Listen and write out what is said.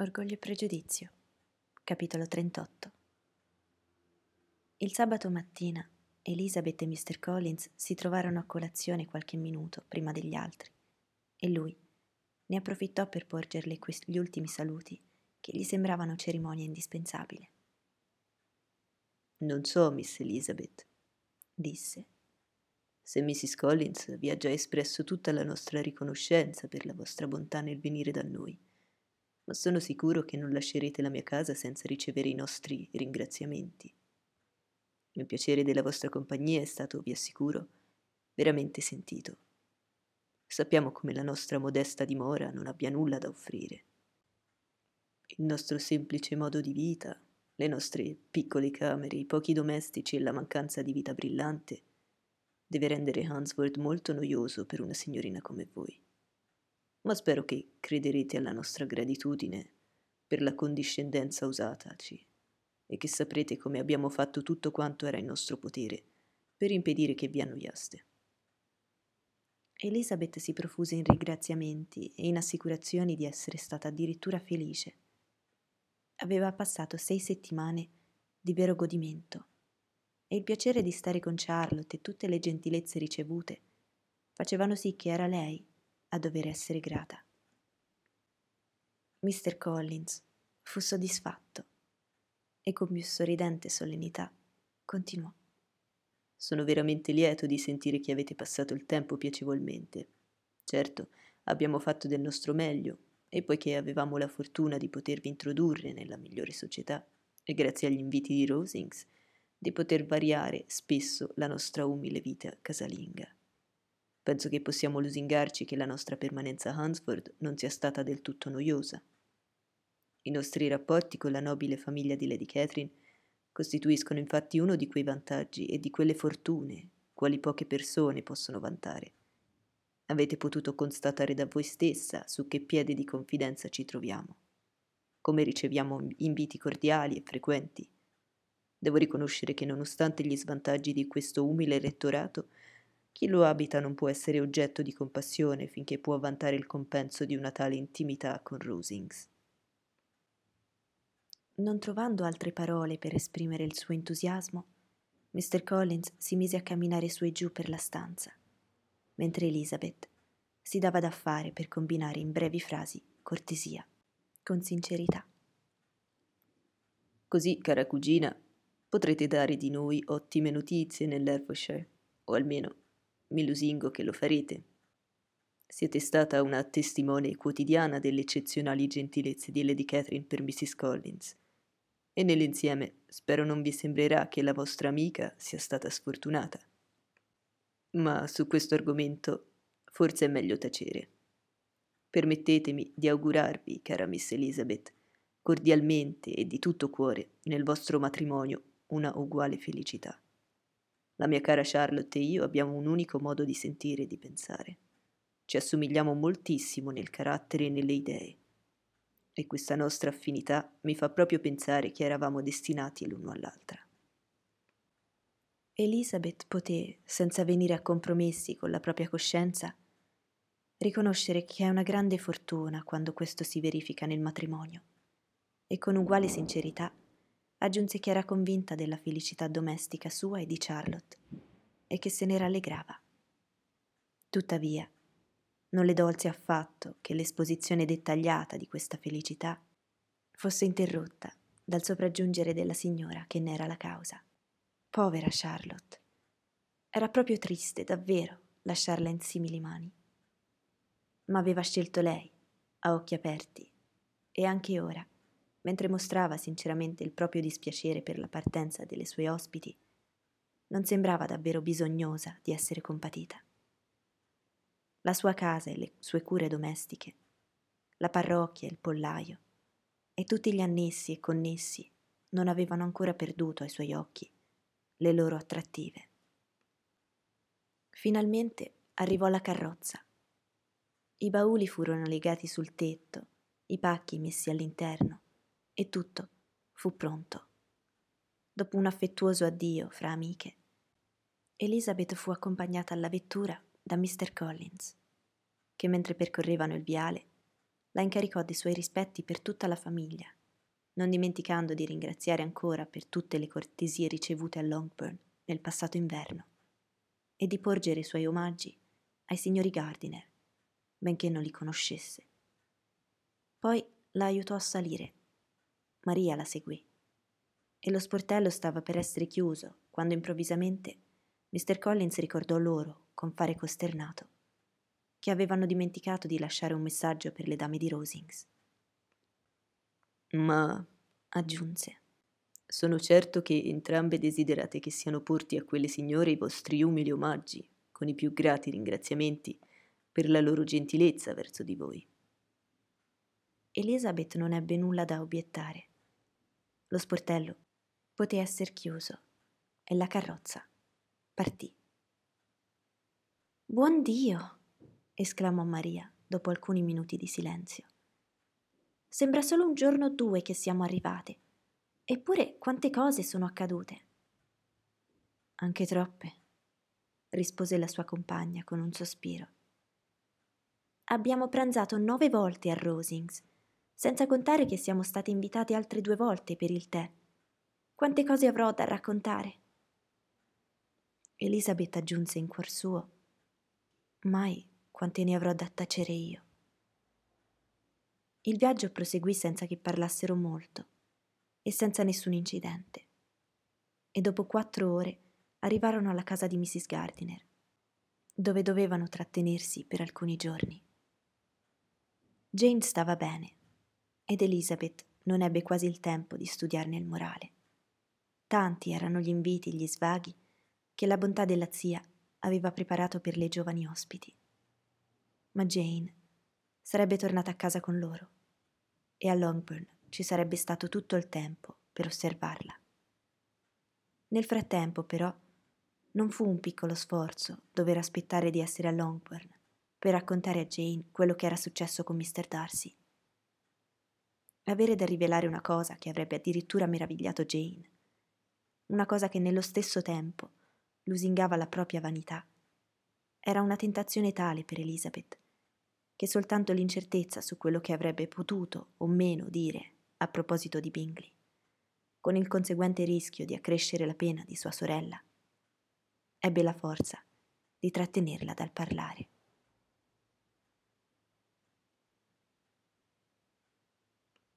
Orgoglio e pregiudizio, capitolo 38. Il sabato mattina Elizabeth e Mr. Collins si trovarono a colazione qualche minuto prima degli altri e lui ne approfittò per porgerle gli ultimi saluti che gli sembravano cerimonia indispensabile. «Non so, Miss Elizabeth», disse, «se Mrs. Collins vi ha già espresso tutta la nostra riconoscenza per la vostra bontà nel venire da noi, ma sono sicuro che non lascerete la mia casa senza ricevere i nostri ringraziamenti. Il piacere della vostra compagnia è stato, vi assicuro, veramente sentito. Sappiamo come la nostra modesta dimora non abbia nulla da offrire. Il nostro semplice modo di vita, le nostre piccole camere, i pochi domestici e la mancanza di vita brillante deve rendere Hunsford molto noioso per una signorina come voi. Ma spero che crederete alla nostra gratitudine per la condiscendenza usataci e che saprete come abbiamo fatto tutto quanto era in nostro potere per impedire che vi annoiaste». Elizabeth si profuse in ringraziamenti e in assicurazioni di essere stata addirittura felice. Aveva passato 6 settimane di vero godimento e il piacere di stare con Charlotte e tutte le gentilezze ricevute facevano sì che era lei a dover essere grata. Mr. Collins fu soddisfatto e con più sorridente solennità continuò: «Sono veramente lieto di sentire che avete passato il tempo piacevolmente. Certo, abbiamo fatto del nostro meglio e poiché avevamo la fortuna di potervi introdurre nella migliore società e grazie agli inviti di Rosings di poter variare spesso la nostra umile vita casalinga, penso che possiamo lusingarci che la nostra permanenza a Hunsford non sia stata del tutto noiosa. I nostri rapporti con la nobile famiglia di Lady Catherine costituiscono infatti uno di quei vantaggi e di quelle fortune quali poche persone possono vantare. Avete potuto constatare da voi stessa su che piede di confidenza ci troviamo, come riceviamo inviti cordiali e frequenti. Devo riconoscere che nonostante gli svantaggi di questo umile rettorato, chi lo abita non può essere oggetto di compassione finché può vantare il compenso di una tale intimità con Rosings». Non trovando altre parole per esprimere il suo entusiasmo, Mr. Collins si mise a camminare su e giù per la stanza, mentre Elizabeth si dava da fare per combinare in brevi frasi cortesia con sincerità. «Così, cara cugina, potrete dare di noi ottime notizie nell'Hertfordshire, o almeno mi lusingo che lo farete. Siete stata una testimone quotidiana delle eccezionali gentilezze di Lady Catherine per Mrs. Collins. E nell'insieme spero non vi sembrerà che la vostra amica sia stata sfortunata. Ma su questo argomento forse è meglio tacere. Permettetemi di augurarvi, cara Miss Elizabeth, cordialmente e di tutto cuore nel vostro matrimonio una uguale felicità. La mia cara Charlotte e io abbiamo un unico modo di sentire e di pensare. Ci assomigliamo moltissimo nel carattere e nelle idee. E questa nostra affinità mi fa proprio pensare che eravamo destinati l'uno all'altra». Elizabeth poté, senza venire a compromessi con la propria coscienza, riconoscere che è una grande fortuna quando questo si verifica nel matrimonio, e con uguale sincerità aggiunse che era convinta della felicità domestica sua e di Charlotte e che se ne rallegrava. Tuttavia, non le dolse affatto che l'esposizione dettagliata di questa felicità fosse interrotta dal sopraggiungere della signora che n'era la causa. Povera Charlotte, era proprio triste, davvero, lasciarla in simili mani. Ma aveva scelto lei, a occhi aperti, e anche ora, mentre mostrava sinceramente il proprio dispiacere per la partenza delle sue ospiti, non sembrava davvero bisognosa di essere compatita. La sua casa e le sue cure domestiche, la parrocchia e il pollaio, e tutti gli annessi e connessi non avevano ancora perduto ai suoi occhi le loro attrattive. Finalmente arrivò la carrozza. I bauli furono legati sul tetto, i pacchi messi all'interno, e tutto fu pronto. Dopo un affettuoso addio fra amiche, Elizabeth fu accompagnata alla vettura da Mr. Collins, che mentre percorrevano il viale la incaricò dei suoi rispetti per tutta la famiglia, non dimenticando di ringraziare ancora per tutte le cortesie ricevute a Longbourn nel passato inverno e di porgere i suoi omaggi ai signori Gardiner, benché non li conoscesse. Poi la aiutò a salire. Maria la seguì e lo sportello stava per essere chiuso quando improvvisamente Mr. Collins ricordò loro, con fare costernato, che avevano dimenticato di lasciare un messaggio per le dame di Rosings. Ma, aggiunse, sono certo che entrambe desiderate che siano porti a quelle signore i vostri umili omaggi, con i più grati ringraziamenti per la loro gentilezza verso di voi. Elizabeth non ebbe nulla da obiettare. Lo sportello poté essere chiuso e la carrozza partì. «Buon Dio!» esclamò Maria dopo alcuni minuti di silenzio. «Sembra solo un giorno o due che siamo arrivate, eppure quante cose sono accadute!» «Anche troppe», rispose la sua compagna con un sospiro. «Abbiamo pranzato 9 volte a Rosings, senza contare che siamo state invitate altre 2 volte per il tè. Quante cose avrò da raccontare!» Elizabeth aggiunse in cuor suo: «Mai quante ne avrò da tacere io!» Il viaggio proseguì senza che parlassero molto e senza nessun incidente, e dopo 4 ore arrivarono alla casa di Mrs. Gardiner, dove dovevano trattenersi per alcuni giorni. Jane stava bene ed Elizabeth non ebbe quasi il tempo di studiarne il morale. Tanti erano gli inviti e gli svaghi che la bontà della zia aveva preparato per le giovani ospiti. Ma Jane sarebbe tornata a casa con loro e a Longbourn ci sarebbe stato tutto il tempo per osservarla. Nel frattempo, però, non fu un piccolo sforzo dover aspettare di essere a Longbourn per raccontare a Jane quello che era successo con Mr. Darcy. Avere da rivelare una cosa che avrebbe addirittura meravigliato Jane, una cosa che nello stesso tempo lusingava la propria vanità, era una tentazione tale per Elizabeth che soltanto l'incertezza su quello che avrebbe potuto o meno dire a proposito di Bingley, con il conseguente rischio di accrescere la pena di sua sorella, ebbe la forza di trattenerla dal parlare.